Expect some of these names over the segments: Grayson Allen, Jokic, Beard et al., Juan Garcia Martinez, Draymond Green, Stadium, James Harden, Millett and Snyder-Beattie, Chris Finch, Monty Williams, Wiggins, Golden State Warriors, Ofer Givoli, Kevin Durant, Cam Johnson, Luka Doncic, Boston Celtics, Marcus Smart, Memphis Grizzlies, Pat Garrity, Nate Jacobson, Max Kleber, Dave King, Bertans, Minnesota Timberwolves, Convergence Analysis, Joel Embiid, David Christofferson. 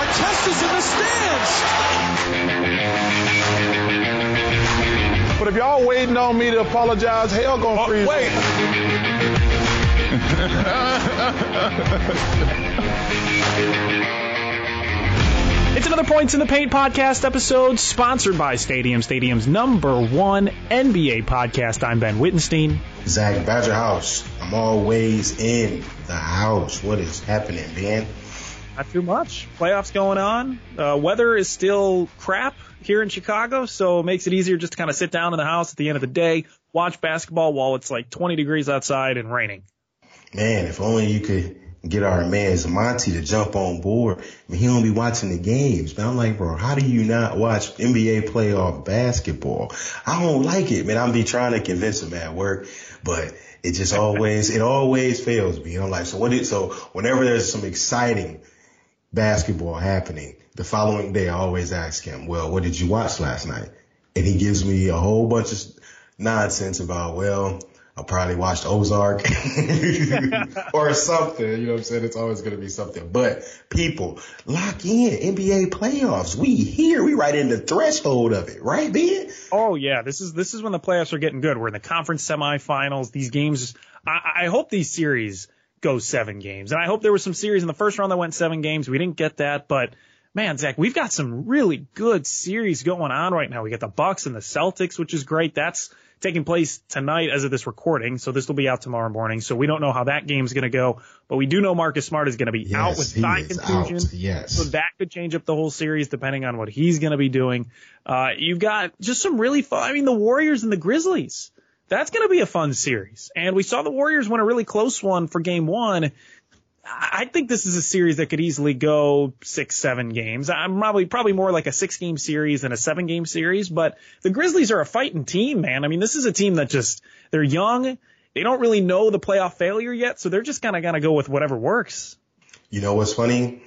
Artesta's in the stands. But if y'all waiting on me to apologize, hell gonna freeze. Wait. It's another Points in the Paint podcast episode sponsored by Stadium. Stadium's #1 NBA podcast. I'm Ben Wittenstein. Zach Badger House. I'm always in the house. What is happening, Ben? Not too much. Playoffs going on. Weather is still crap here in Chicago, so it makes it easier just to kind of sit down in the house at the end of the day, watch basketball while it's like 20 degrees outside and raining. Man, if only you could get our man Zamonte to jump on board. I mean, he don't be watching the games. Man, I'm like, bro, how do you not watch NBA playoff basketball? I don't like it, man. I'm be trying to convince him at work, but it just always fails me. I'm like, so whenever there's some exciting basketball happening, the following day I always ask him, well, what did you watch last night? And he gives me a whole bunch of nonsense about, well, I probably watched Ozark or something. You know what I'm saying? It's always going to be something. But people, lock in. NBA playoffs. We here. We right in the threshold of it. Right, Ben? Oh, yeah. This is when the playoffs are getting good. We're in the conference semifinals. These games, I hope these series go 7 games. And I hope there were some series in the first round that went 7 games. We didn't get that. But, man, Zach, we've got some really good series going on right now. We got the Bucks and the Celtics, which is great. That's taking place tonight as of this recording. So this will be out tomorrow morning. So we don't know how that game's going to go. But we do know Marcus Smart is going to be out with thigh contusion. Yes. So that could change up the whole series depending on what he's going to be doing. You've got just some really fun. I mean, the Warriors and the Grizzlies. That's going to be a fun series. And we saw the Warriors win a really close one for Game 1. I think this is a series that could easily go 6-7 games. I'm probably more like a 6-game series than a 7-game series. But the Grizzlies are a fighting team, man. I mean, this is a team that just, they're young. They don't really know the playoff failure yet. So they're just kind of going to go with whatever works. You know what's funny?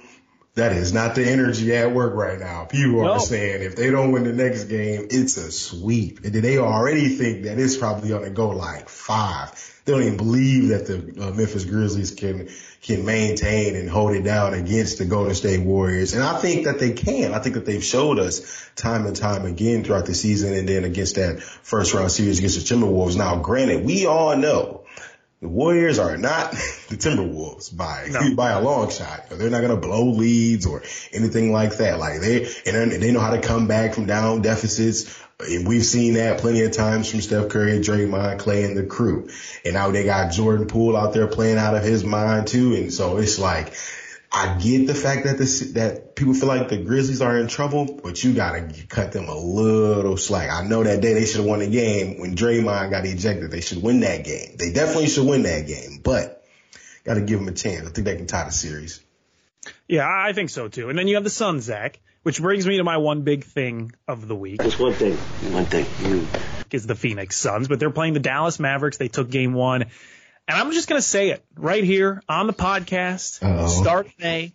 That is not the energy at work right now. People are saying if they don't win the next game, it's a sweep. And they already think that it's probably going to go like 5. They don't even believe that the Memphis Grizzlies can maintain and hold it down against the Golden State Warriors. And I think that they can. I think that they've showed us time and time again throughout the season and then against that first-round series against the Timberwolves. Now, granted, we all know the Warriors are not the Timberwolves by a long shot. They're not going to blow leads or anything like that. Like they know how to come back from down deficits. And we've seen that plenty of times from Steph Curry, Draymond, Klay, and the crew. And now they got Jordan Poole out there playing out of his mind too. And so it's like, I get the fact that that people feel like the Grizzlies are in trouble, but you gotta cut them a little slack. I know that day they should have won the game when Draymond got ejected. They should win that game. They definitely should win that game, but gotta give them a chance. I think they can tie the series. Yeah, I think so too. And then you have the Suns, Zach, which brings me to my one big thing of the week. Just one thing. One thing. Is the Phoenix Suns, but they're playing the Dallas Mavericks. They took Game 1. And I'm just going to say it right here on the podcast, start May.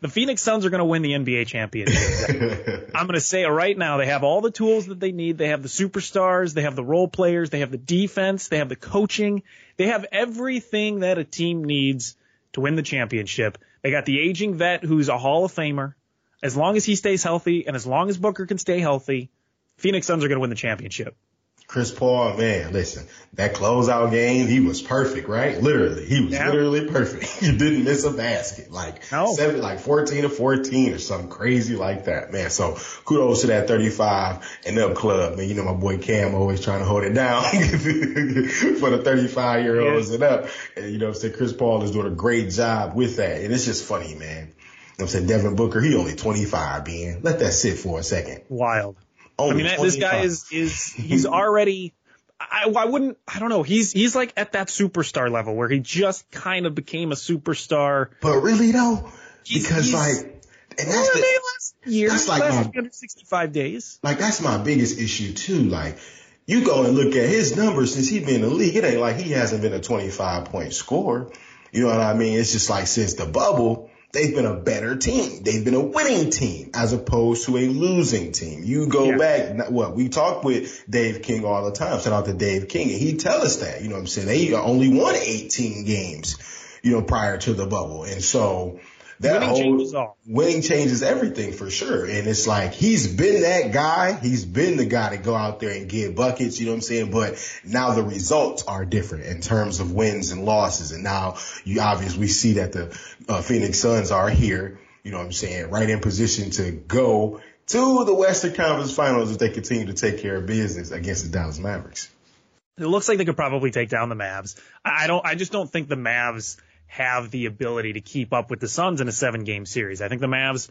The Phoenix Suns are going to win the NBA championship. I'm going to say it right now. They have all the tools that they need. They have the superstars. They have the role players. They have the defense. They have the coaching. They have everything that a team needs to win the championship. They got the aging vet who's a Hall of Famer. As long as he stays healthy and as long as Booker can stay healthy, Phoenix Suns are going to win the championship. Chris Paul, man, listen, that closeout game, he was perfect, right? Literally, he was literally perfect. He didn't miss a basket, like 14 or 14 or something crazy like that, man. So kudos to that 35 and up club, man. You know, my boy Cam always trying to hold it down for the 35-year-olds and up. And you know what I'm saying? Chris Paul is doing a great job with that. And it's just funny, man. You know what I'm saying? Devin Booker, he only 25, Ben. Let that sit for a second. Wild. Only I mean, 25. This guy is he's already, I wouldn't, I don't know. He's like at that superstar level where he just kind of became a superstar. But really though, because like, and that's the, last year, that's like last 365 days. Like that's my biggest issue too. Like you go and look at his numbers since he's been in the league. It ain't like he hasn't been a 25-point scorer. You know what I mean? It's just like since the bubble, they've been a better team. They've been a winning team as opposed to a losing team. You go back, what we talk with Dave King all the time. Shout out to Dave King, and he tell us that, you know what I'm saying? They only won 18 games, you know, prior to the bubble. And so that winning changes all. Winning changes everything for sure. And it's like he's been that guy. He's been the guy to go out there and get buckets, you know what I'm saying? But now the results are different in terms of wins and losses. And now you obviously see that the Phoenix Suns are here, you know what I'm saying, right in position to go to the Western Conference Finals if they continue to take care of business against the Dallas Mavericks. It looks like they could probably take down the Mavs. I just don't think the Mavs have the ability to keep up with the Suns in a 7-game series. I think the Mavs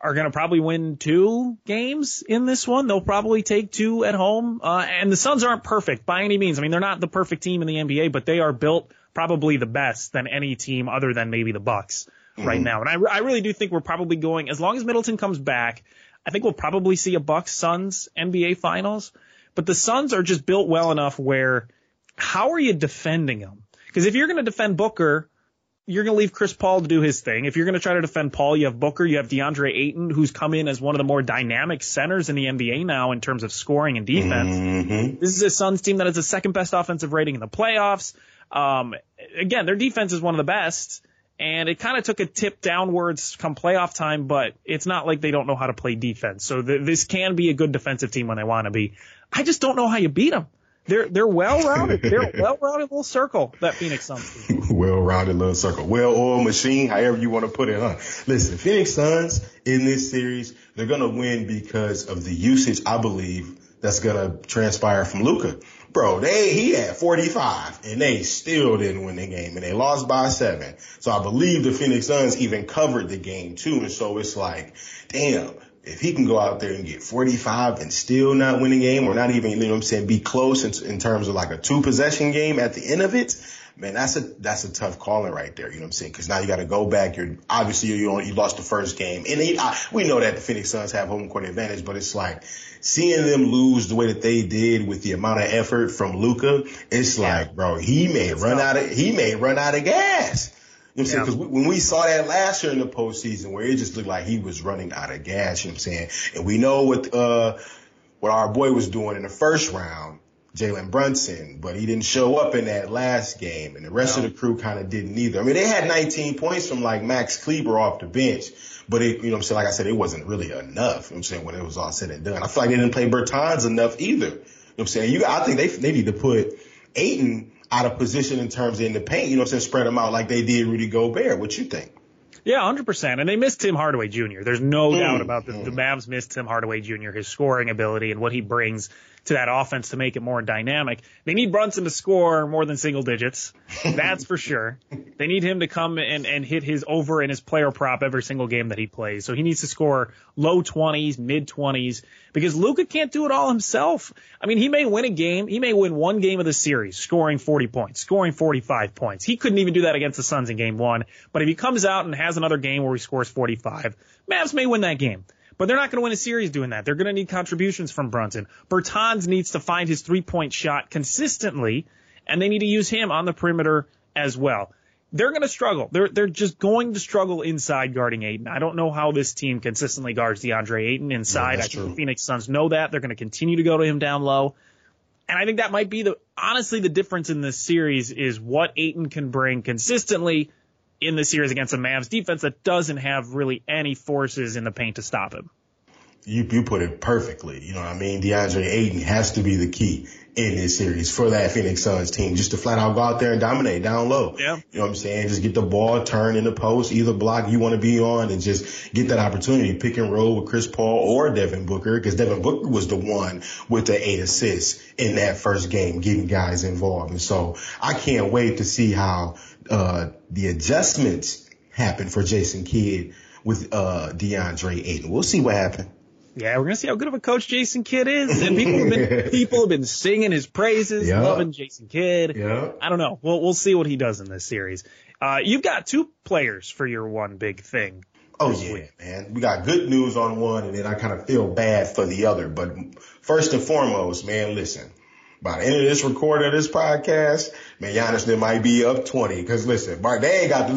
are going to probably win 2 games in this one. They'll probably take 2 at home. And the Suns aren't perfect by any means. I mean, they're not the perfect team in the NBA, but they are built probably the best than any team other than maybe the Bucks right now. And I really do think we're probably going, as long as Middleton comes back, I think we'll probably see a Bucks-Suns NBA Finals. But the Suns are just built well enough where how are you defending them? Because if you're going to defend Booker, you're going to leave Chris Paul to do his thing. If you're going to try to defend Paul, you have Booker, you have DeAndre Ayton, who's come in as one of the more dynamic centers in the NBA now in terms of scoring and defense. Mm-hmm. This is a Suns team that has the second best offensive rating in the playoffs. Again, their defense is one of the best, and it kind of took a tip downwards come playoff time, but it's not like they don't know how to play defense. So this can be a good defensive team when they want to be. I just don't know how you beat them. They're well-rounded. They're a well-rounded little circle, that Phoenix Suns team. Well-rounded little circle. Well-oiled machine, however you want to put it, huh? Listen, Phoenix Suns in this series, they're going to win because of the usage, I believe, that's going to transpire from Luka. Bro, he had 45, and they still didn't win the game, and they lost by 7. So I believe the Phoenix Suns even covered the game, too, and so it's like, damn. If he can go out there and get 45 and still not win a game or not even, you know what I'm saying, be close in terms of like a 2-possession game at the end of it, man, that's a tough calling right there. You know what I'm saying? Because now you got to go back. You lost the first game. And we know that the Phoenix Suns have home court advantage, but it's like seeing them lose the way that they did with the amount of effort from Luka, it's like, bro, he may run out of gas. You know what I'm saying? Because when we saw that last year in the postseason where it just looked like he was running out of gas, you know what I'm saying? And we know what our boy was doing in the first round, Jalen Brunson, but he didn't show up in that last game, and the rest of the crew kind of didn't either. I mean, they had 19 points from, like, Max Kleber off the bench, but, it, you know what I'm saying, like I said, it wasn't really enough, you know what I'm saying, when it was all said and done. I feel like they didn't play Bertans enough either, you know what I'm saying? I think they need to put Ayton out of position in terms of in the paint, you know what I'm saying, spread them out like they did Rudy Gobert. What you think? Yeah, 100%. And they missed Tim Hardaway Jr. There's no doubt about this. The Mavs missed Tim Hardaway Jr., his scoring ability and what he brings to that offense to make it more dynamic. They need Brunson to score more than single digits. That's for sure. They need him to come and hit his over and his player prop every single game that he plays. So he needs to score low 20s, mid 20s, because Luka can't do it all himself. I mean, he may win a game. He may win one game of the series, scoring 40 points, scoring 45 points. He couldn't even do that against the Suns in game one. But if he comes out and has another game where he scores 45, Mavs may win that game. But they're not going to win a series doing that. They're going to need contributions from Brunson. Bertans needs to find his three-point shot consistently, and they need to use him on the perimeter as well. They're going to struggle. They're just going to struggle inside guarding Ayton. I don't know how this team consistently guards DeAndre Ayton inside. No, I think the Phoenix Suns know that. They're going to continue to go to him down low. And I think that might be honestly the difference in this series is what Ayton can bring consistently in the series against a Mavs defense that doesn't have really any forces in the paint to stop him. You put it perfectly. You know what I mean? DeAndre Ayton has to be the key in this series for that Phoenix Suns team, just to flat out go out there and dominate down low. Yeah. You know what I'm saying? Just get the ball, turn in the post, either block you want to be on, and just get that opportunity. Pick and roll with Chris Paul or Devin Booker, because Devin Booker was the one with the 8 assists in that first game, getting guys involved. And so I can't wait to see how the adjustments happen for Jason Kidd with DeAndre Ayton. We'll see what happens. Yeah, we're going to see how good of a coach Jason Kidd is. And people have been singing his praises, loving Jason Kidd. Yeah. I don't know. We'll see what he does in this series. You've got 2 players for your one big thing. Oh, yeah, week. Man. We got good news on one, and then I kind of feel bad for the other. But first and foremost, man, listen. By the end of this recording of this podcast, man, Giannis might be up 20. Because, listen, Boston ain't got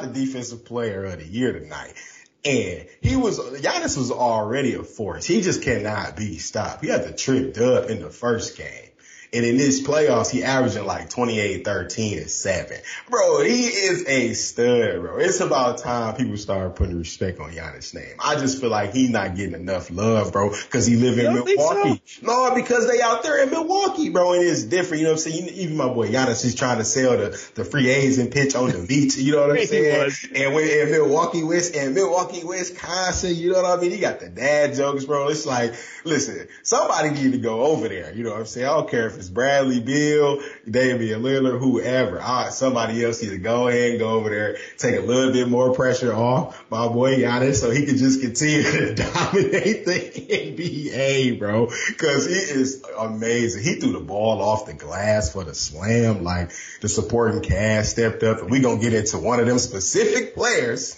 the defensive player of the year tonight. And Giannis was already a force. He just cannot be stopped. He had the trip dub in the first game. And in this playoffs, he averaging like 28, 13, and 7. Bro, he is a stud, bro. It's about time people start putting respect on Giannis' name. I just feel like he's not getting enough love, bro, because he live in Milwaukee. So? No, because they out there in Milwaukee, bro, and it's different. You know what I'm saying? Even my boy Giannis is trying to sell the free agent pitch on the beach. You know what I'm saying? And Milwaukee, Wisconsin, you know what I mean? He got the dad jokes, bro. It's like, listen, somebody need to go over there. You know what I'm saying? I don't care if it's Bradley Beal, Damian Lillard, whoever. Somebody else need to go ahead and go over there, take a little bit more pressure off my boy Giannis so he can just continue to dominate the NBA, bro, because he is amazing. He threw the ball off the glass for the slam. Like, the supporting cast stepped up, and we're going to get into one of them specific players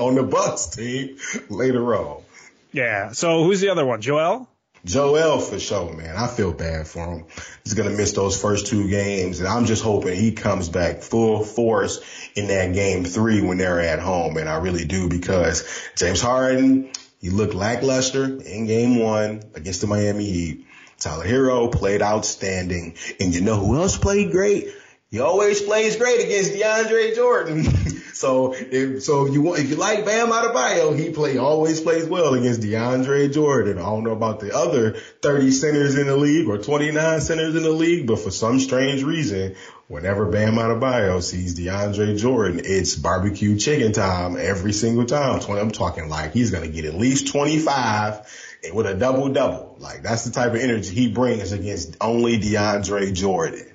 on the Bucks team later on. Yeah, so who's the other one, Joel? Joel for sure, man. I feel bad for him. He's going to miss those first 2 games, and I'm just hoping he comes back full force in that game 3 when they're at home, and I really do, because James Harden, he looked lackluster in game 1 against the Miami Heat. Tyler Hero played outstanding, and you know who else played great? He always plays great against DeAndre Jordan. So if you like Bam Adebayo, he always plays well against DeAndre Jordan. I don't know about the other 30 centers in the league or 29 centers in the league, but for some strange reason, whenever Bam Adebayo sees DeAndre Jordan, it's barbecue chicken time every single time. I'm talking like he's going to get at least 25 with a double-double. Like, that's the type of energy he brings against only DeAndre Jordan.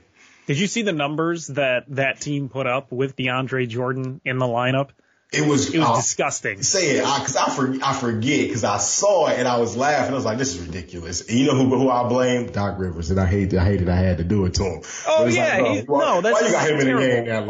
Did you see the numbers that team put up with DeAndre Jordan in the lineup? It was disgusting. Say it, because I forget, because I saw it and I was laughing. I was like, this is ridiculous. And you know who I blame? Doc Rivers. And I hated I had to do it to him. Oh, yeah. Like, why you got him terrible in the game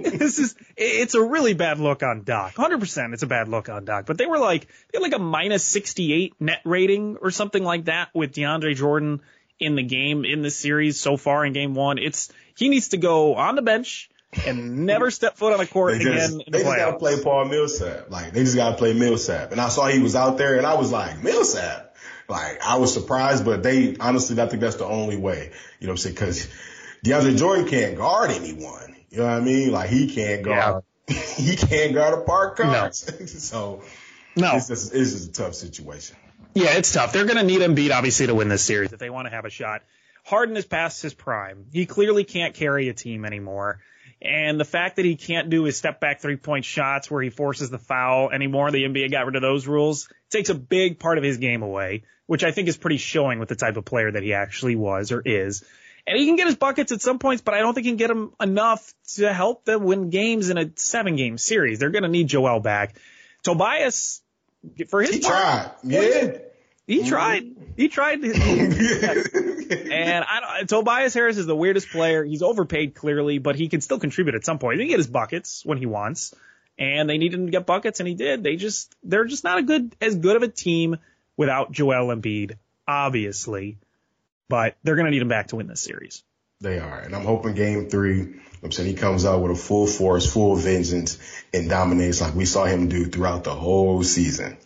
that long? It's a really bad look on Doc. 100% it's a bad look on Doc. But they had like a minus 68 net rating or something like that with DeAndre Jordan in the game, in this series so far in game 1. He needs to go on the bench and never step foot on the court again. They just got to play Paul Millsap. Like, they just got to play Millsap. And I saw he was out there, and I was like, Millsap? Like, I was surprised, but honestly, I think that's the only way. You know what I'm saying? Because DeAndre Jordan can't guard anyone. You know what I mean? Like, he can't guard. Yeah. He can't guard a parked car. No. So, no. It's just a tough situation. Yeah, it's tough. They're going to need Embiid, obviously, to win this series if they want to have a shot. Harden is past his prime. He clearly can't carry a team anymore. And the fact that he can't do his step-back three-point shots where he forces the foul anymore, the NBA got rid of those rules, takes a big part of his game away, which I think is pretty showing with the type of player that he actually was or is. And he can get his buckets at some points, but I don't think he can get them enough to help them win games in a 7-game series. They're going to need Joel back. Tobias... He tried. And Tobias Harris is the weirdest player. He's overpaid clearly, but he can still contribute at some point. He can get his buckets when he wants, and they needed him to get buckets, and he did. They're just not as good of a team without Joel Embiid, obviously, but they're going to need him back to win this series. They are, and I'm hoping game 3. I'm saying he comes out with a full force, full vengeance, and dominates like we saw him do throughout the whole season.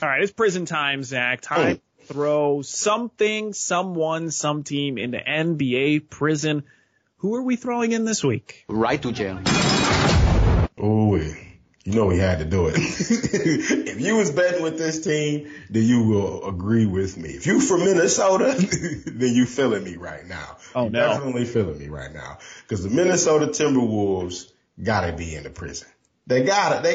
All right, it's prison time, Zach. Time to throw something, someone, some team into NBA prison. Who are we throwing in this week? Right to jail. Ooh, You know he had to do it. If you was betting with this team, then you will agree with me. If you from Minnesota, then you feeling me right now. Oh, no. Definitely feeling me right now. Because the Minnesota Timberwolves gotta be in the prison. They gotta be.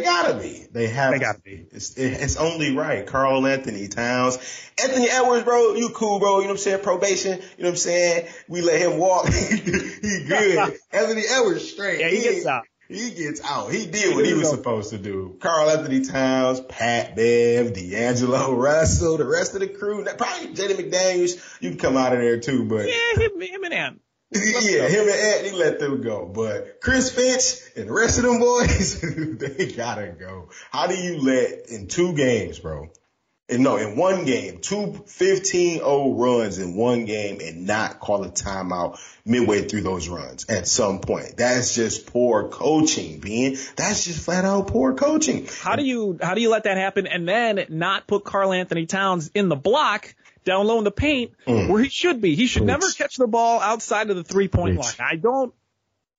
They gotta be. It's only right. Karl-Anthony Towns. Anthony Edwards, bro, you cool, bro. You know what I'm saying? Probation. You know what I'm saying? We let him walk. He good. Anthony Edwards straight. Yeah, he gets out. He gets out. He did what he was supposed to do. Karl-Anthony Towns, Pat Bev, D'Angelo Russell, the rest of the crew. Probably Jaden McDaniels. You can come out of there too, but. Yeah, him and him. Yeah, him and Ed, he let them go. But Chris Finch and the rest of them boys, they gotta go. How do you let, in two games, bro? And no, in one game, two 15-0 runs in one game and not call a timeout midway through those runs at some point. That's just poor coaching, Ben. That's just flat out poor coaching. How do you let that happen and then not put Karl-Anthony Towns in the block down low in the paint where he should be? He should never catch the ball outside of the three-point line.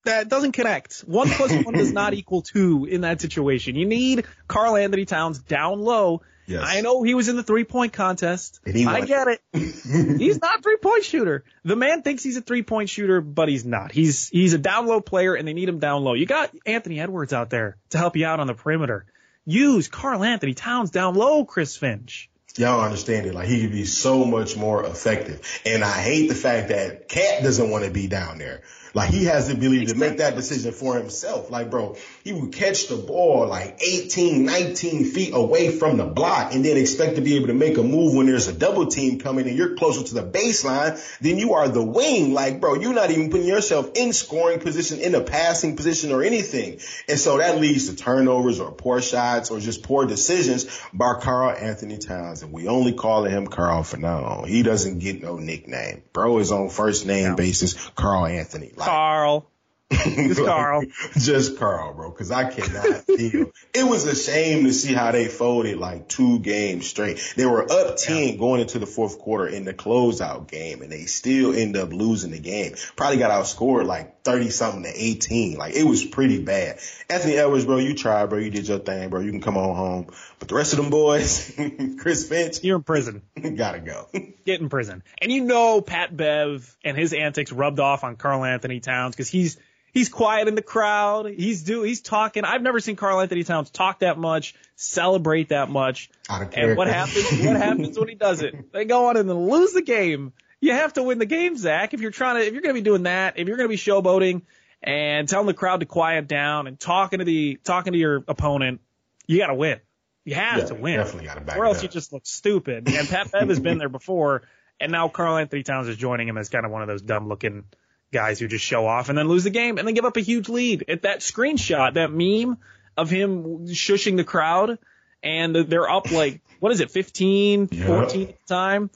That doesn't connect. 1 plus 1 does not equal 2 in that situation. You need Karl-Anthony Towns down low. Yes. I know he was in the three-point contest. I get it. He's not a three-point shooter. The man thinks he's a three-point shooter, but he's not. He's a down-low player, and they need him down low. You got Anthony Edwards out there to help you out on the perimeter. Use Karl-Anthony Towns down low, Chris Finch. Y'all understand it. Like, he could be so much more effective. And I hate the fact that Cat doesn't want to be down there. Like, he has the ability to make that decision for himself. Like, bro, he would catch the ball like 18, 19 feet away from the block and then expect to be able to make a move when there's a double team coming and you're closer to the baseline than you are the wing. Like, bro, you're not even putting yourself in scoring position, in a passing position or anything. And so that leads to turnovers or poor shots or just poor decisions by Karl-Anthony Towns. And we only calling him Karl for now. He doesn't get no nickname. Bro is on first name basis, Karl-Anthony. Karl. Just Karl. Just Karl, bro, because I cannot deal. It was a shame to see how they folded like 2 games straight. They were up 10 going into the fourth quarter in the closeout game, and they still end up losing the game. Probably got outscored like 30-something to 18. Like, it was pretty bad. Anthony Edwards, bro, you tried, bro. You did your thing, bro. You can come on home. But the rest of them boys, Chris Finch. You're in prison. Gotta go. Get in prison. And you know Pat Bev and his antics rubbed off on Karl-Anthony Towns because he's quiet in the crowd. He's talking. I've never seen Karl-Anthony Towns talk that much, celebrate that much. Out of character. And what happens when he does it? They go on and then lose the game. You have to win the game, Zach. If you're going to be doing that, if you're going to be showboating and telling the crowd to quiet down and talking to your opponent, you got to win. You have to win. Definitely got to back it up. Or else you just look stupid. And Pat Bev has been there before, and now Karl-Anthony Towns is joining him as kind of one of those dumb looking guys who just show off and then lose the game and then give up a huge lead. At that screenshot, that meme of him shushing the crowd, and they're up like, 15, 14 at the time.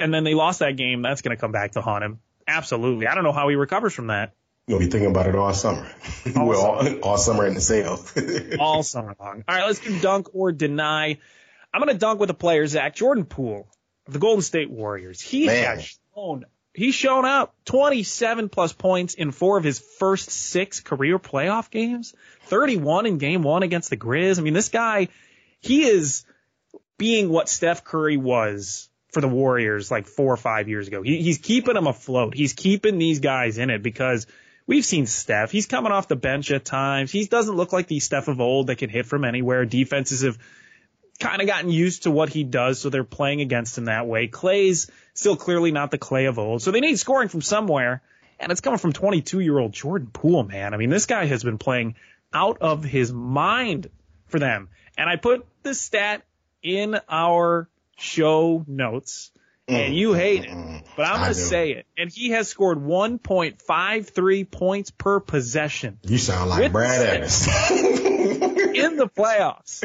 And then they lost that game. That's going to come back to haunt him. Absolutely. I don't know how he recovers from that. You'll be thinking about it all summer. All summer in the sale. All summer long. All right, let's do dunk or deny. I'm going to dunk with a player, Zach. Jordan Poole of the Golden State Warriors. He's shown up 27-plus points in 4 of his first 6 career playoff games, 31 in game 1 against the Grizz. I mean, this guy, he is being what Steph Curry was for the Warriors like 4 or 5 years ago. He's keeping them afloat. He's keeping these guys in it because we've seen Steph. He's coming off the bench at times. He doesn't look like the Steph of old that can hit from anywhere. Defenses have kind of gotten used to what he does, so they're playing against him that way. Klay's still clearly not the Klay of old, so they need scoring from somewhere, and it's coming from 22-year-old Jordan Poole, man. I mean, this guy has been playing out of his mind for them. And I put this stat in our show notes, and you hate it, but I'm going to say it. And he has scored 1.53 points per possession. You sound like Brad Addis. In the playoffs.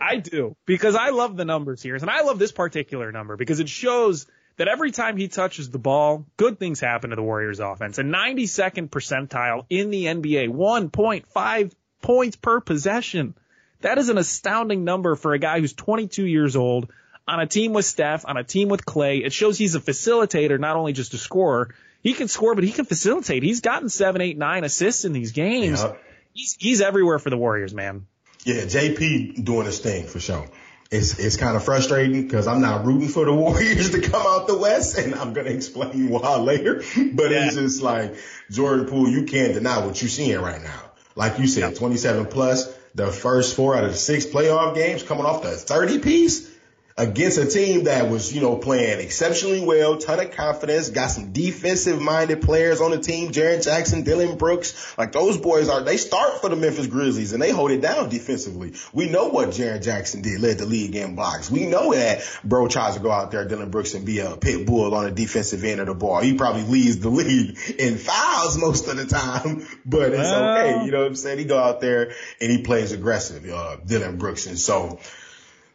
I do, because I love the numbers here, and I love this particular number because it shows that every time he touches the ball, good things happen to the Warriors offense. A 92nd percentile in the NBA, 1.5 points per possession. That is an astounding number for a guy who's 22 years old, on a team with Steph, on a team with Klay. It shows he's a facilitator, not only just a scorer. He can score, but he can facilitate. He's gotten 7, 8, 9 assists in these games. Yep. He's everywhere for the Warriors, man. Yeah, JP doing his thing for sure. It's kind of frustrating because I'm not rooting for the Warriors to come out the West, and I'm going to explain why later. But it's just like, Jordan Poole, you can't deny what you're seeing right now. Like you said, 27 plus, the first 4 out of 6 playoff games, coming off the 30 piece against a team that was, you know, playing exceptionally well, ton of confidence, got some defensive minded players on the team, Jaren Jackson, Dillon Brooks. Like, those boys are, they start for the Memphis Grizzlies and they hold it down defensively. We know what Jaren Jackson did, led the league in blocks. We know that bro tries to go out there, Dillon Brooks, and be a pit bull on the defensive end of the ball. He probably leads the league in fouls most of the time, but it's okay. You know what I'm saying? He go out there and he plays aggressive, Dillon Brooks. And so,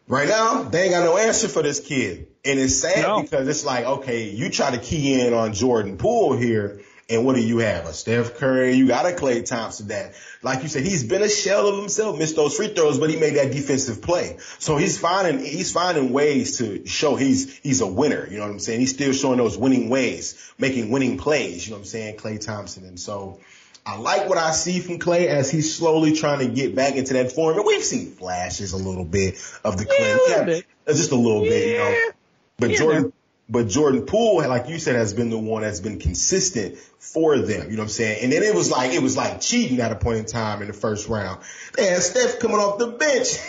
right now, they ain't got no answer for this kid. And it's sad because it's like, okay, you try to key in on Jordan Poole here, and what do you have? A Steph Curry, you got a Klay Thompson that, like you said, he's been a shell of himself, missed those free throws, but he made that defensive play. So he's finding ways to show he's a winner. You know what I'm saying? He's still showing those winning ways, making winning plays. You know what I'm saying? Klay Thompson. And so I like what I see from Klay as he's slowly trying to get back into that form. And we've seen flashes a little bit of the Klay. Just a little bit, you know. But Jordan Poole, like you said, has been the one that's been consistent for them. You know what I'm saying? And then it was like cheating at a point in time in the first round. They had Steph coming off the bench.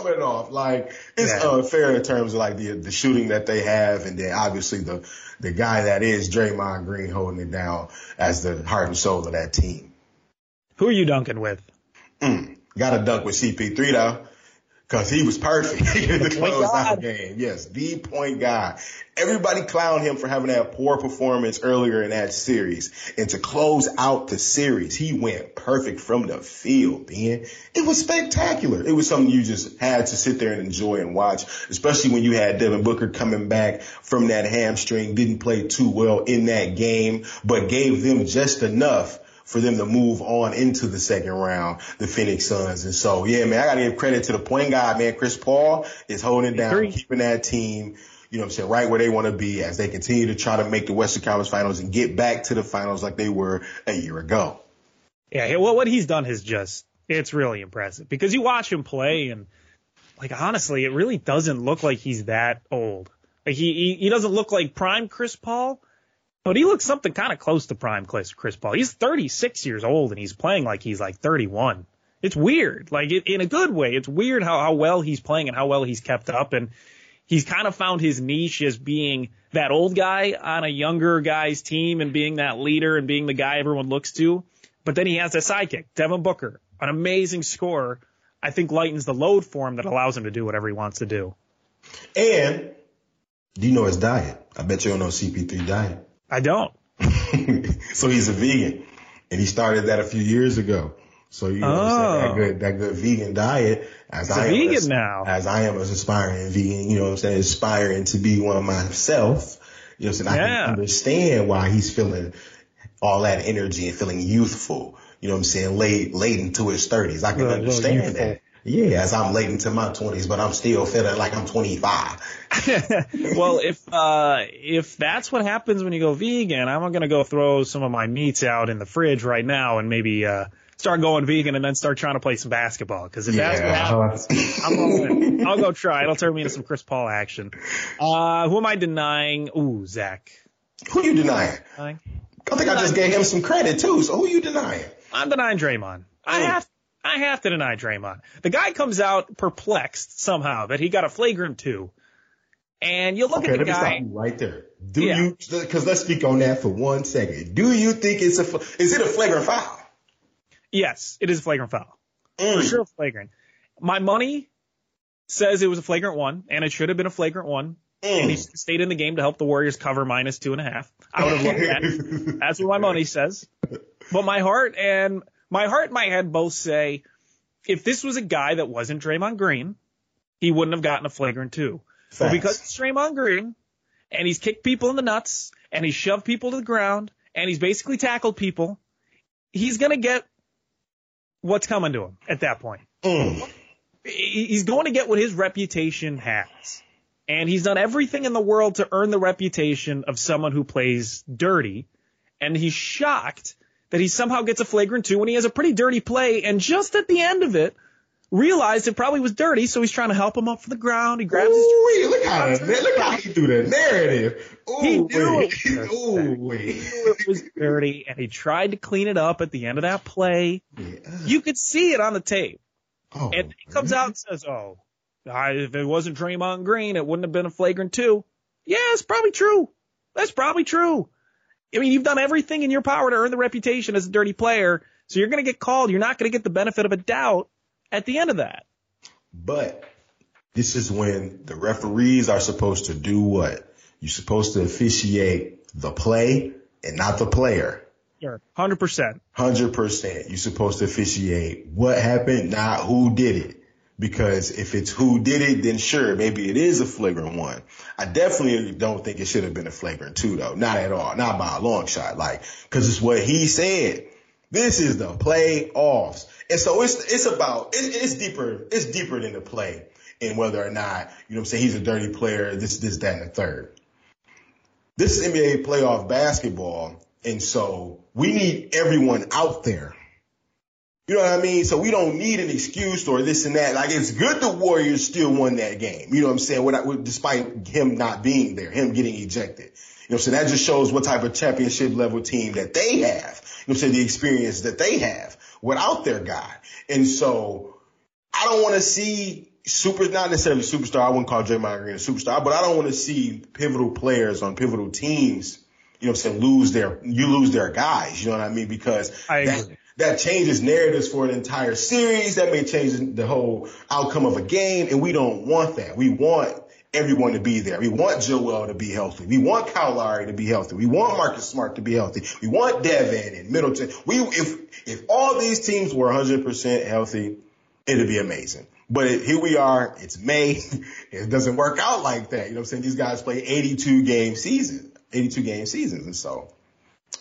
Coming off. Like, it's unfair in terms of like the shooting that they have, and then obviously the guy that is Draymond Green holding it down as the heart and soul of that team. Who are you dunking with? Got to dunk with CP3 though, because he was perfect in the closeout game. Yes, the point guy. Everybody clowned him for having that poor performance earlier in that series. And to close out the series, he went perfect from the field, man. It was spectacular. It was something you just had to sit there and enjoy and watch, especially when you had Devin Booker coming back from that hamstring, didn't play too well in that game, but gave them just enough for them to move on into the second round, the Phoenix Suns. And so, yeah, man, I got to give credit to the point guard, man. Chris Paul is holding it down, keeping that team, you know what I'm saying, right where they want to be as they continue to try to make the Western Conference Finals and get back to the finals like they were a year ago. Yeah, well, what he's done is just, it's really impressive because you watch him play and, like, honestly, it really doesn't look like he's that old. Like, he doesn't look like prime Chris Paul, but he looks something kind of close to prime Chris Paul. He's 36 years old, and he's playing like he's like 31. It's weird, like in a good way. It's weird how well he's playing and how well he's kept up. And he's kind of found his niche as being that old guy on a younger guy's team and being that leader and being the guy everyone looks to. But then he has a sidekick, Devin Booker, an amazing scorer. I think lightens the load for him that allows him to do whatever he wants to do. And do you know his diet? I bet you don't know CP3 diet. I don't. So he's a vegan, and he started that a few years ago. So you know what I'm saying? That good vegan diet. As I am as aspiring vegan, you know what I'm saying, aspiring to be one myself. You know what I'm saying? I can understand why he's feeling all that energy and feeling youthful. You know what I'm saying? Late into his 30s. I can understand that. Yeah, as I'm late into my 20s, but I'm still feeling like I'm 25. Well, if that's what happens when you go vegan, I'm going to go throw some of my meats out in the fridge right now and maybe start going vegan and then start trying to play some basketball. Because if that's what happens, I'm going to go try. It'll turn me into some Chris Paul action. Who am I denying? Ooh, Zach. Who are you denying? I just gave him some credit, too. So who are you denying? I'm denying Draymond. I have to deny Draymond. The guy comes out perplexed somehow that he got a flagrant 2. And you look at the guy. Let me stop you right there. Because let's speak on that for 1 second. Do you think is it a flagrant foul? Yes, it is a flagrant foul. For sure flagrant. My money says it was a flagrant 1, and it should have been a flagrant 1. And he stayed in the game to help the Warriors cover minus 2.5. I would have looked at that. That's what my money says. But my heart and my head both say, if this was a guy that wasn't Draymond Green, he wouldn't have gotten a flagrant 2. Facts. But because it's Draymond Green, and he's kicked people in the nuts, and he's shoved people to the ground, and he's basically tackled people, he's going to get what's coming to him at that point. He's going to get what his reputation has. And he's done everything in the world to earn the reputation of someone who plays dirty, and he's shocked that he somehow gets a flagrant two when he has a pretty dirty play, and just at the end of it, realized it probably was dirty, so he's trying to help him up from the ground. He grabs his... Look how he threw that narrative. He knew it was dirty, and he tried to clean it up at the end of that play. Yeah. You could see it on the tape. Oh, and he comes out and says, if it wasn't Draymond Green, it wouldn't have been a flagrant two. Yeah, it's probably true. That's probably true. I mean, you've done everything in your power to earn the reputation as a dirty player, so you're going to get called. You're not going to get the benefit of a doubt at the end of that. But this is when the referees are supposed to do what? You're supposed to officiate the play and not the player. Sure. 100%. 100%. You're supposed to officiate what happened, not who did it. Because if it's who did it, then sure, maybe it is a flagrant one. I definitely don't think it should have been a flagrant two, though. Not at all. Not by a long shot. Because it's what he said. This is the playoffs. And so it's deeper than the play and whether or not, you know what I'm saying, he's a dirty player, this, that, and the third. This is NBA playoff basketball, and so we need everyone out there. You know what I mean? So we don't need an excuse or this and that. It's good the Warriors still won that game. You know what I'm saying? Despite him not being there, him getting ejected. You know what I'm saying? That just shows what type of championship level team that they have. You know what I'm saying? The experience that they have without their guy. And so I don't want to see not necessarily superstar. I wouldn't call Draymond Green a superstar, but I don't want to see pivotal players on pivotal teams, you know what I'm saying, lose their guys. You know what I mean? Because that changes narratives for an entire series. That may change the whole outcome of a game. And we don't want that. We want everyone to be there. We want Joel to be healthy. We want Kyle Lowry to be healthy. We want Marcus Smart to be healthy. We want Devin and Middleton. If all these teams were 100% healthy, it'd be amazing. But here we are. It's May. It doesn't work out like that. You know what I'm saying? These guys play 82 game seasons. And so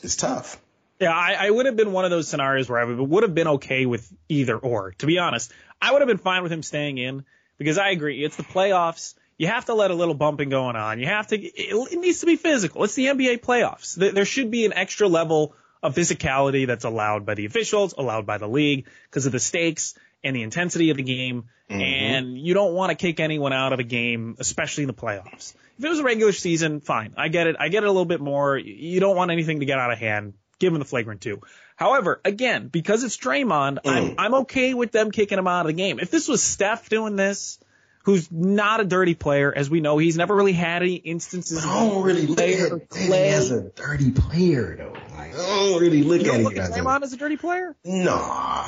it's tough. Yeah, I would have been one of those scenarios where I would have been okay with either or. To be honest, I would have been fine with him staying in because I agree. It's the playoffs. You have to let a little bumping going on. It needs to be physical. It's the NBA playoffs. There should be an extra level of physicality that's allowed by the officials, allowed by the league because of the stakes and the intensity of the game. Mm-hmm. And you don't want to kick anyone out of a game, especially in the playoffs. If it was a regular season, fine. I get it a little bit more. You don't want anything to get out of hand. Give him the flagrant two. However, again, because it's Draymond, I'm okay with them kicking him out of the game. If this was Steph doing this, who's not a dirty player, as we know, he's never really had any instances. I don't really look at him as a dirty player, though. I don't really look at him. You don't look at Draymond as a dirty player? Nah.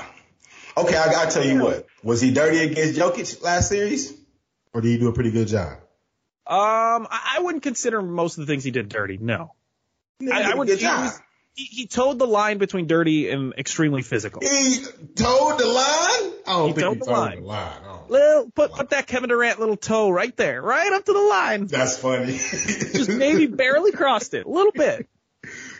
Okay, I gotta tell you what. Was he dirty against Jokic last series, or did he do a pretty good job? I wouldn't consider most of the things he did dirty. No, I would. He towed the line between dirty and extremely physical. He towed the line? I don't think he towed the line. Put that Kevin Durant little toe right there, right up to the line. That's funny. Just maybe barely crossed it, a little bit.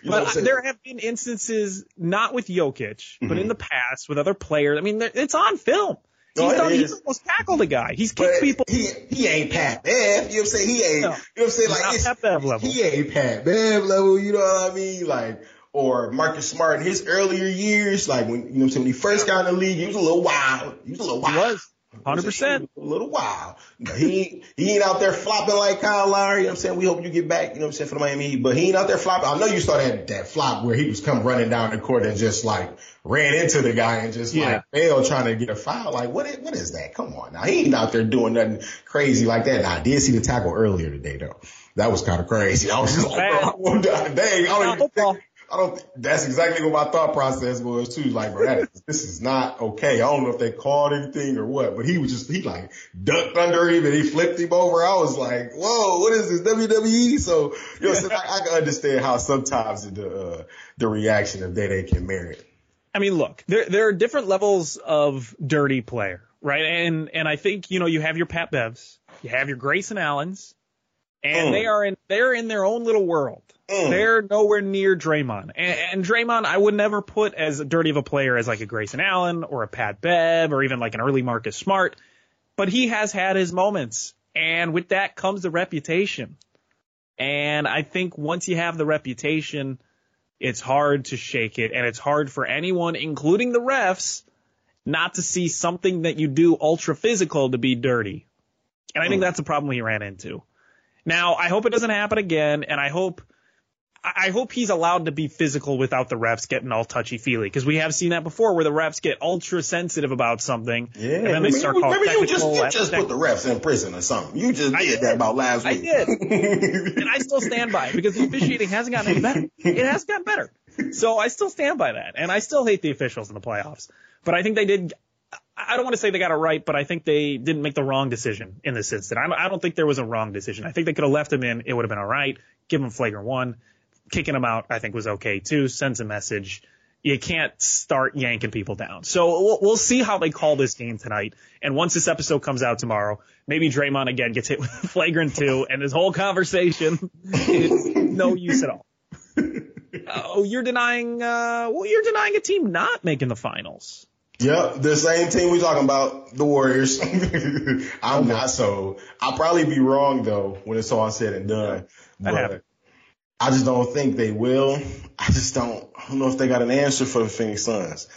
But there have been instances, not with Jokic, but in the past with other players. I mean, it's on film. He's almost tackled a guy. He's kicked people. He ain't Pat Bev. You know what I'm saying? He ain't. No, you know what I'm saying? Not Pat Bev level. He ain't Pat Bev level. You know what I mean? Or Marcus Smart in his earlier years, when he first got in the league, he was a little wild. He was 100%. A little wild. He ain't out there flopping like Kyle Lowry. You know what I'm saying? We hope you get back, you know what I'm saying, for the Miami Heat. But he ain't out there flopping. I know you saw that flop where he was come running down the court and just ran into the guy and just failed trying to get a foul. What is that? Come on now. He ain't out there doing nothing crazy like that. Now, I did see the tackle earlier today though. That was kind of crazy. I was just like, dang, that's exactly what my thought process was too. This is not okay. I don't know if they called anything or what, but he was he ducked under him and he flipped him over. I was like, whoa, what is this, WWE? So, I can understand how sometimes the reaction of they can marry it. I mean, look, there are different levels of dirty player, right? And I think, you have your Pat Bevs, you have your Grayson Allens, and they're in their own little world. They're nowhere near Draymond. And Draymond, I would never put as dirty of a player as a Grayson Allen or a Pat Bev or even an early Marcus Smart. But he has had his moments. And with that comes the reputation. And I think once you have the reputation, It's hard to shake it, and it's hard for anyone, including the refs, not to see something that you do ultra physical to be dirty. And I think that's a problem he ran into. Now, I hope it doesn't happen again, and I hope he's allowed to be physical without the refs getting all touchy-feely, because we have seen that before where the refs get ultra-sensitive about something. Yeah, and then they start calling technical. You just put the refs in prison or something. You just did that about last week. I did. And I still stand by it, because the officiating hasn't gotten any better. It hasn't gotten better. So I still stand by that, and I still hate the officials in the playoffs. But I think they did – I don't want to say they got it right, but I think they didn't make the wrong decision in this instance. I don't think there was a wrong decision. I think they could have left him in. It would have been all right. Give him flagrant one. Kicking him out, I think, was okay, too. Sends a message. You can't start yanking people down. So we'll see how they call this game tonight. And once this episode comes out tomorrow, maybe Draymond again gets hit with flagrant two, and this whole conversation is no use at all. Oh, you're denying a team not making the finals. Yep, the same team we're talking about, the Warriors. I'm not so. I'll probably be wrong, though, when it's all said and done. But I just don't think they will. I don't know if they got an answer for the Phoenix Suns.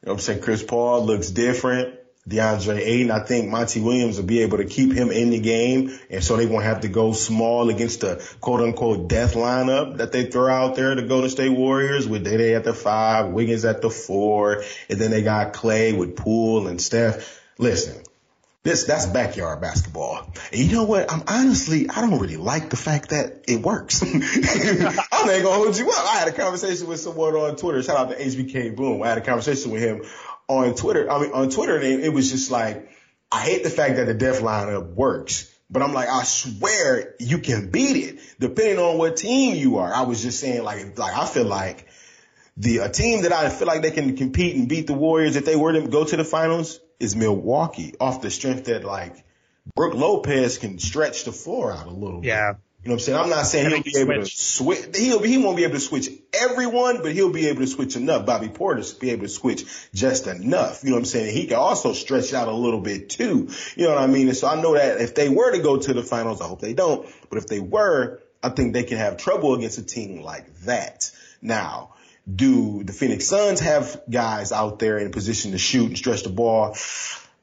You know what I'm saying? Chris Paul looks different. DeAndre Ayton, I think Monty Williams will be able to keep him in the game, and so they won't have to go small against the quote-unquote death lineup that they throw out there, the Golden State Warriors, with Day-Day at the 5, Wiggins at the 4, and then they got Klay with Poole and Steph. Listen, that's backyard basketball. And you know what? I don't really like the fact that it works. I ain't going to hold you up. I had a conversation with someone on Twitter. Shout out to HBK Boom. I had a conversation with him on Twitter, and it was just like, I hate the fact that the death lineup works, but I'm like, I swear you can beat it depending on what team you are. I was just saying, like I feel like a team that I feel like they can compete and beat the Warriors if they were to go to the finals is Milwaukee, off the strength that like Brook Lopez can stretch the floor out a little bit. Yeah. You know what I'm saying? I'm not saying he'll be able to switch. He won't be able to switch everyone, but he'll be able to switch enough. Bobby Portis will be able to switch just enough. You know what I'm saying? He can also stretch out a little bit too. You know what I mean? And so I know that if they were to go to the finals, I hope they don't, but if they were, I think they can have trouble against a team like that. Now, do the Phoenix Suns have guys out there in a position to shoot and stretch the ball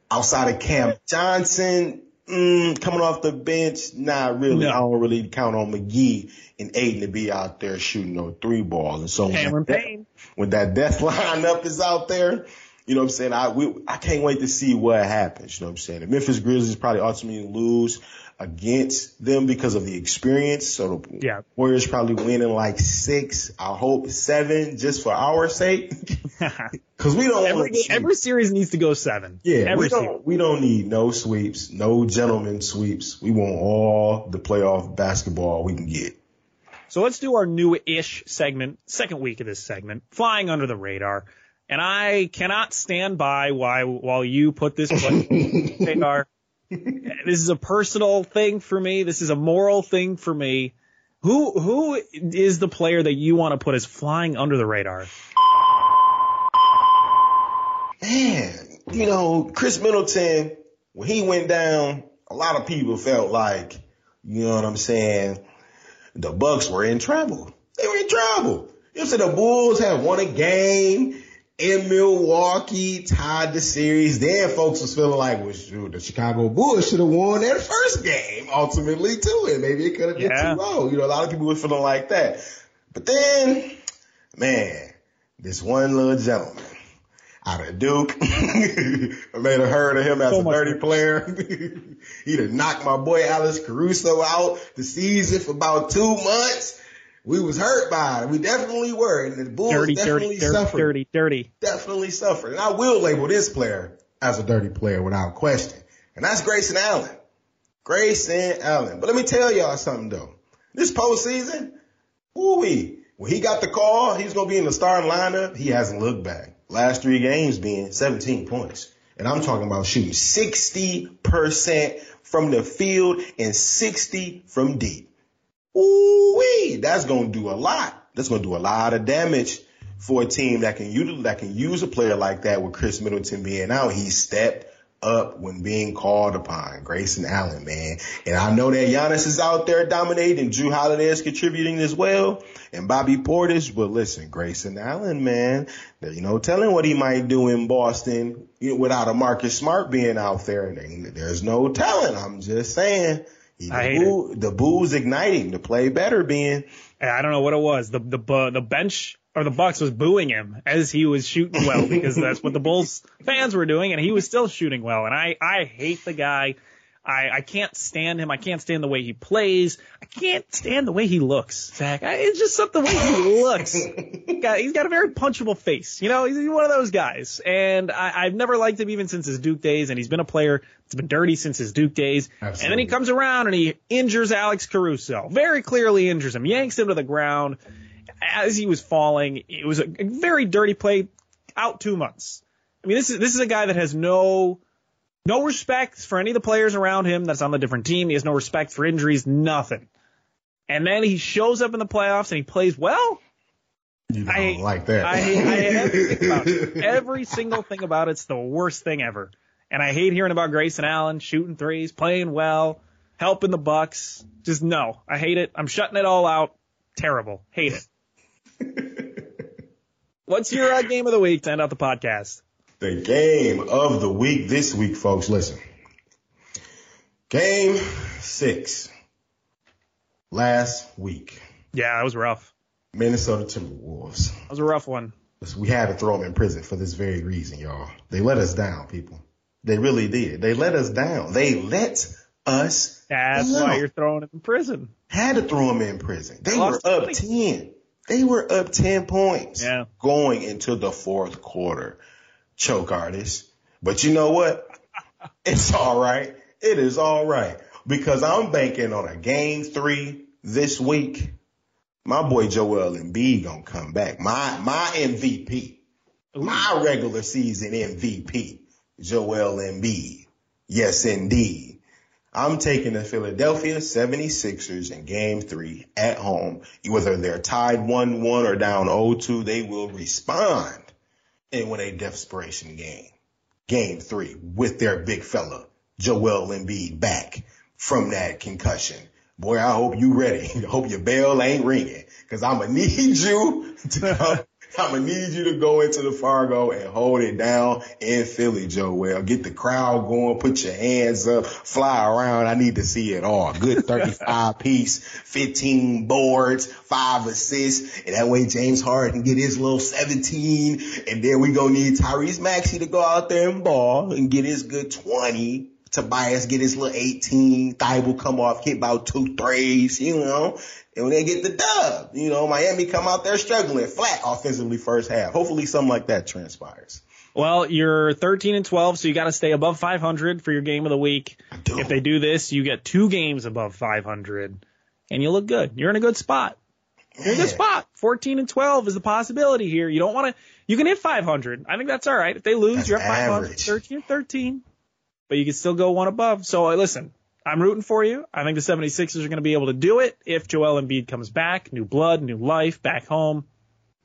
outside of Cam Johnson? Coming off the bench, not really. No. I don't really count on McGee and Aiden to be out there shooting on three balls. And so when that death lineup is out there, you know what I'm saying? I can't wait to see what happens. You know what I'm saying? The Memphis Grizzlies probably ultimately lose against them because of the experience. So the Warriors probably win in like 6, I hope 7, just for our sake. Because we don't every series needs to go 7. Yeah, we don't need no sweeps, no gentlemen sweeps. We want all the playoff basketball we can get. So let's do our new-ish segment, second week of this segment, Flying Under the Radar. And I cannot stand by while you put this question on radar. This is a personal thing for me. This is a moral thing for me. Who is the player that you want to put as flying under the radar? Man, you know, Khris Middleton, when he went down, a lot of people felt like, you know what I'm saying, the Bucks were in trouble. They were in trouble. You know what I'm saying? The Bulls have won a game in Milwaukee, tied the series. Then folks was feeling like, well, shoot, the Chicago Bulls should have won their first game ultimately too, and maybe it could have been 2-0. You know, a lot of people were feeling like that. But then, man, this one little gentleman out of Duke, I may have heard of him as a dirty player. He done knocked my boy Alex Caruso out the season for about 2 months. We was hurt by it. We definitely were. And the Bulls suffered. Dirty. Definitely suffered. And I will label this player as a dirty player without question. And that's Grayson Allen. But let me tell y'all something, though. This postseason, when he got the call, he's going to be in the starting lineup. He hasn't looked back. Last 3 games being 17 points. And I'm talking about shooting 60% from the field and 60 from deep. Ooh-wee, that's going to do a lot. That's going to do a lot of damage for a team that can use a player like that with Khris Middleton being out. He stepped up when being called upon. Grayson Allen, man. And I know that Giannis is out there dominating. Jrue Holiday is contributing as well. And Bobby Portis. But listen, Grayson Allen, man, there's no telling what he might do in Boston without a Marcus Smart being out there. There's no telling. I'm just saying. The boo's igniting to play better, Ben. I don't know what it was. The bench or the Bucks was booing him as he was shooting well because that's what the Bulls fans were doing, and he was still shooting well. And I hate the guy. I can't stand him. I can't stand the way he plays. I can't stand the way he looks, Zach. It's just the way he looks. He's got a very punchable face. You know, he's one of those guys. And I've never liked him even since his Duke days, and he's been a player that's been dirty since his Duke days. Absolutely. And then he comes around and he injures Alex Caruso. Very clearly injures him. Yanks him to the ground as he was falling. It was a very dirty play out 2 months. I mean, this is a guy that has no respect for any of the players around him that's on the different team. He has no respect for injuries, nothing. And then he shows up in the playoffs and he plays well. You don't like that. I hate everything about it. Every single thing about it's the worst thing ever. And I hate hearing about Grayson Allen shooting threes, playing well, helping the Bucks. Just no. I hate it. I'm shutting it all out. Terrible. Hate it. What's your game of the week to end out the podcast? The game of the week this week, folks, listen. Game 6 last week. Yeah, it was rough. Minnesota Timberwolves. That was a rough one. We had to throw them in prison for this very reason, y'all. They let us down, people. They really did. They let us down. That's why you're throwing them in prison. Had to throw them in prison. They were up 10. They were up 10 points going into the fourth quarter. Choke artist. But you know what? It's all right. It is all right. Because I'm banking on a game 3 this week. My boy Joel Embiid going to come back. My MVP. My regular season MVP. Joel Embiid. Yes, indeed. I'm taking the Philadelphia 76ers in game 3 at home. Whether they're tied 1-1 or down 0-2, they will respond. And win a desperation game 3, with their big fella, Joel Embiid, back from that concussion. Boy, I hope you ready. I hope your bell ain't ringing, because I'm going to need you to go into the Fargo and hold it down in Philly, Joel. Get the crowd going. Put your hands up. Fly around. I need to see it all. Good 35-piece, 15 boards, 5 assists. And that way James Harden get his little 17. And then we going to need Tyrese Maxey to go out there and ball and get his good 20. Tobias get his little 18. Thibault come off, hit about 2 threes, you know. And when they get the dub, you know, Miami come out there struggling flat offensively first half. Hopefully something like that transpires. Well, you're 13-12, so you got to stay above 500 for your game of the week. If they do this, you get 2 games above 500, and you look good. You're in a good spot. You're in a good spot. 14-12 is the possibility here. You don't want to. You can hit 500. I think that's all right. If they lose, you're at 500, 13-13, but you can still go one above. So listen. I'm rooting for you. I think the 76ers are going to be able to do it if Joel Embiid comes back. New blood, new life, back home.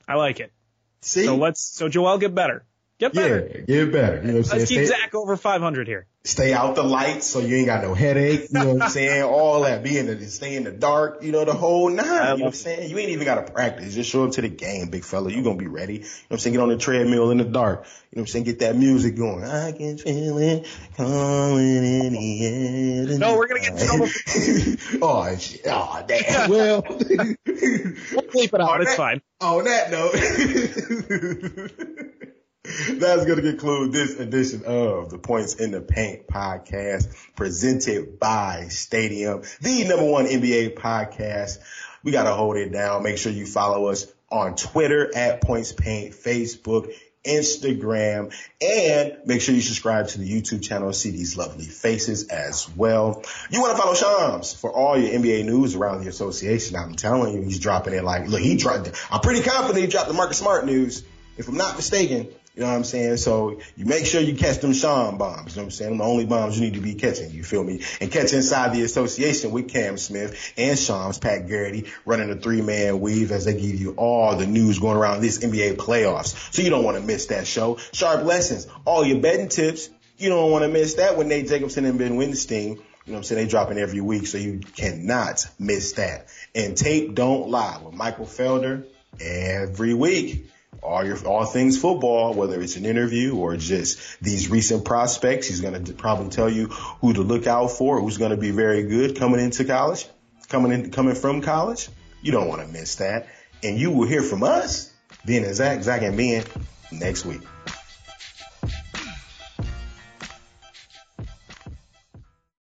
I like it. See? So Joel, get better. Get better. Yeah, get better. You know what I'm saying? Let's keep Zach over 500 here. Stay out the light so you ain't got no headache. You know what I'm saying? All that. Stay in the dark, you know, the whole nine. You know what I'm saying? You ain't even got to practice. Just show up to the game, big fella. You're going to be ready. You know what I'm saying? Get on the treadmill in the dark. You know what I'm saying? Get that music going. I can feel it coming in the air. No, we're going to get in trouble. Oh, shit. Oh, damn. Well, we'll keep it out. It's fine. On that note. That's going to conclude this edition of the Points in the Paint podcast, presented by Stadium, the #1 NBA podcast. We got to hold it down. Make sure you follow us on Twitter at Points Paint, Facebook, Instagram, and make sure you subscribe to the YouTube channel, see these lovely faces as well. You want to follow Shams for all your NBA news around the association. I'm telling you, he's dropping it like, look, I'm pretty confident he dropped the Marcus Smart news, if I'm not mistaken. You know what I'm saying? So you make sure you catch them Sean bombs. You know what I'm saying? Them the only bombs you need to be catching. You feel me? And catch Inside the Association with Cam Smith and Shams, Pat Garrity, running the 3-man weave as they give you all the news going around this NBA playoffs. So you don't want to miss that show. Sharp lessons, all your betting tips, You don't want to miss that with Nate Jacobson and Ben Wittenstein. You know what I'm saying? They dropping every week, so you cannot miss that. And Tape Don't Lie with Michael Felder every week. All things football, whether it's an interview or just these recent prospects. He's going to probably tell you who to look out for, who's going to be very good coming from college. You don't want to miss that. And you will hear from us, Ben and Zach and Ben, next week.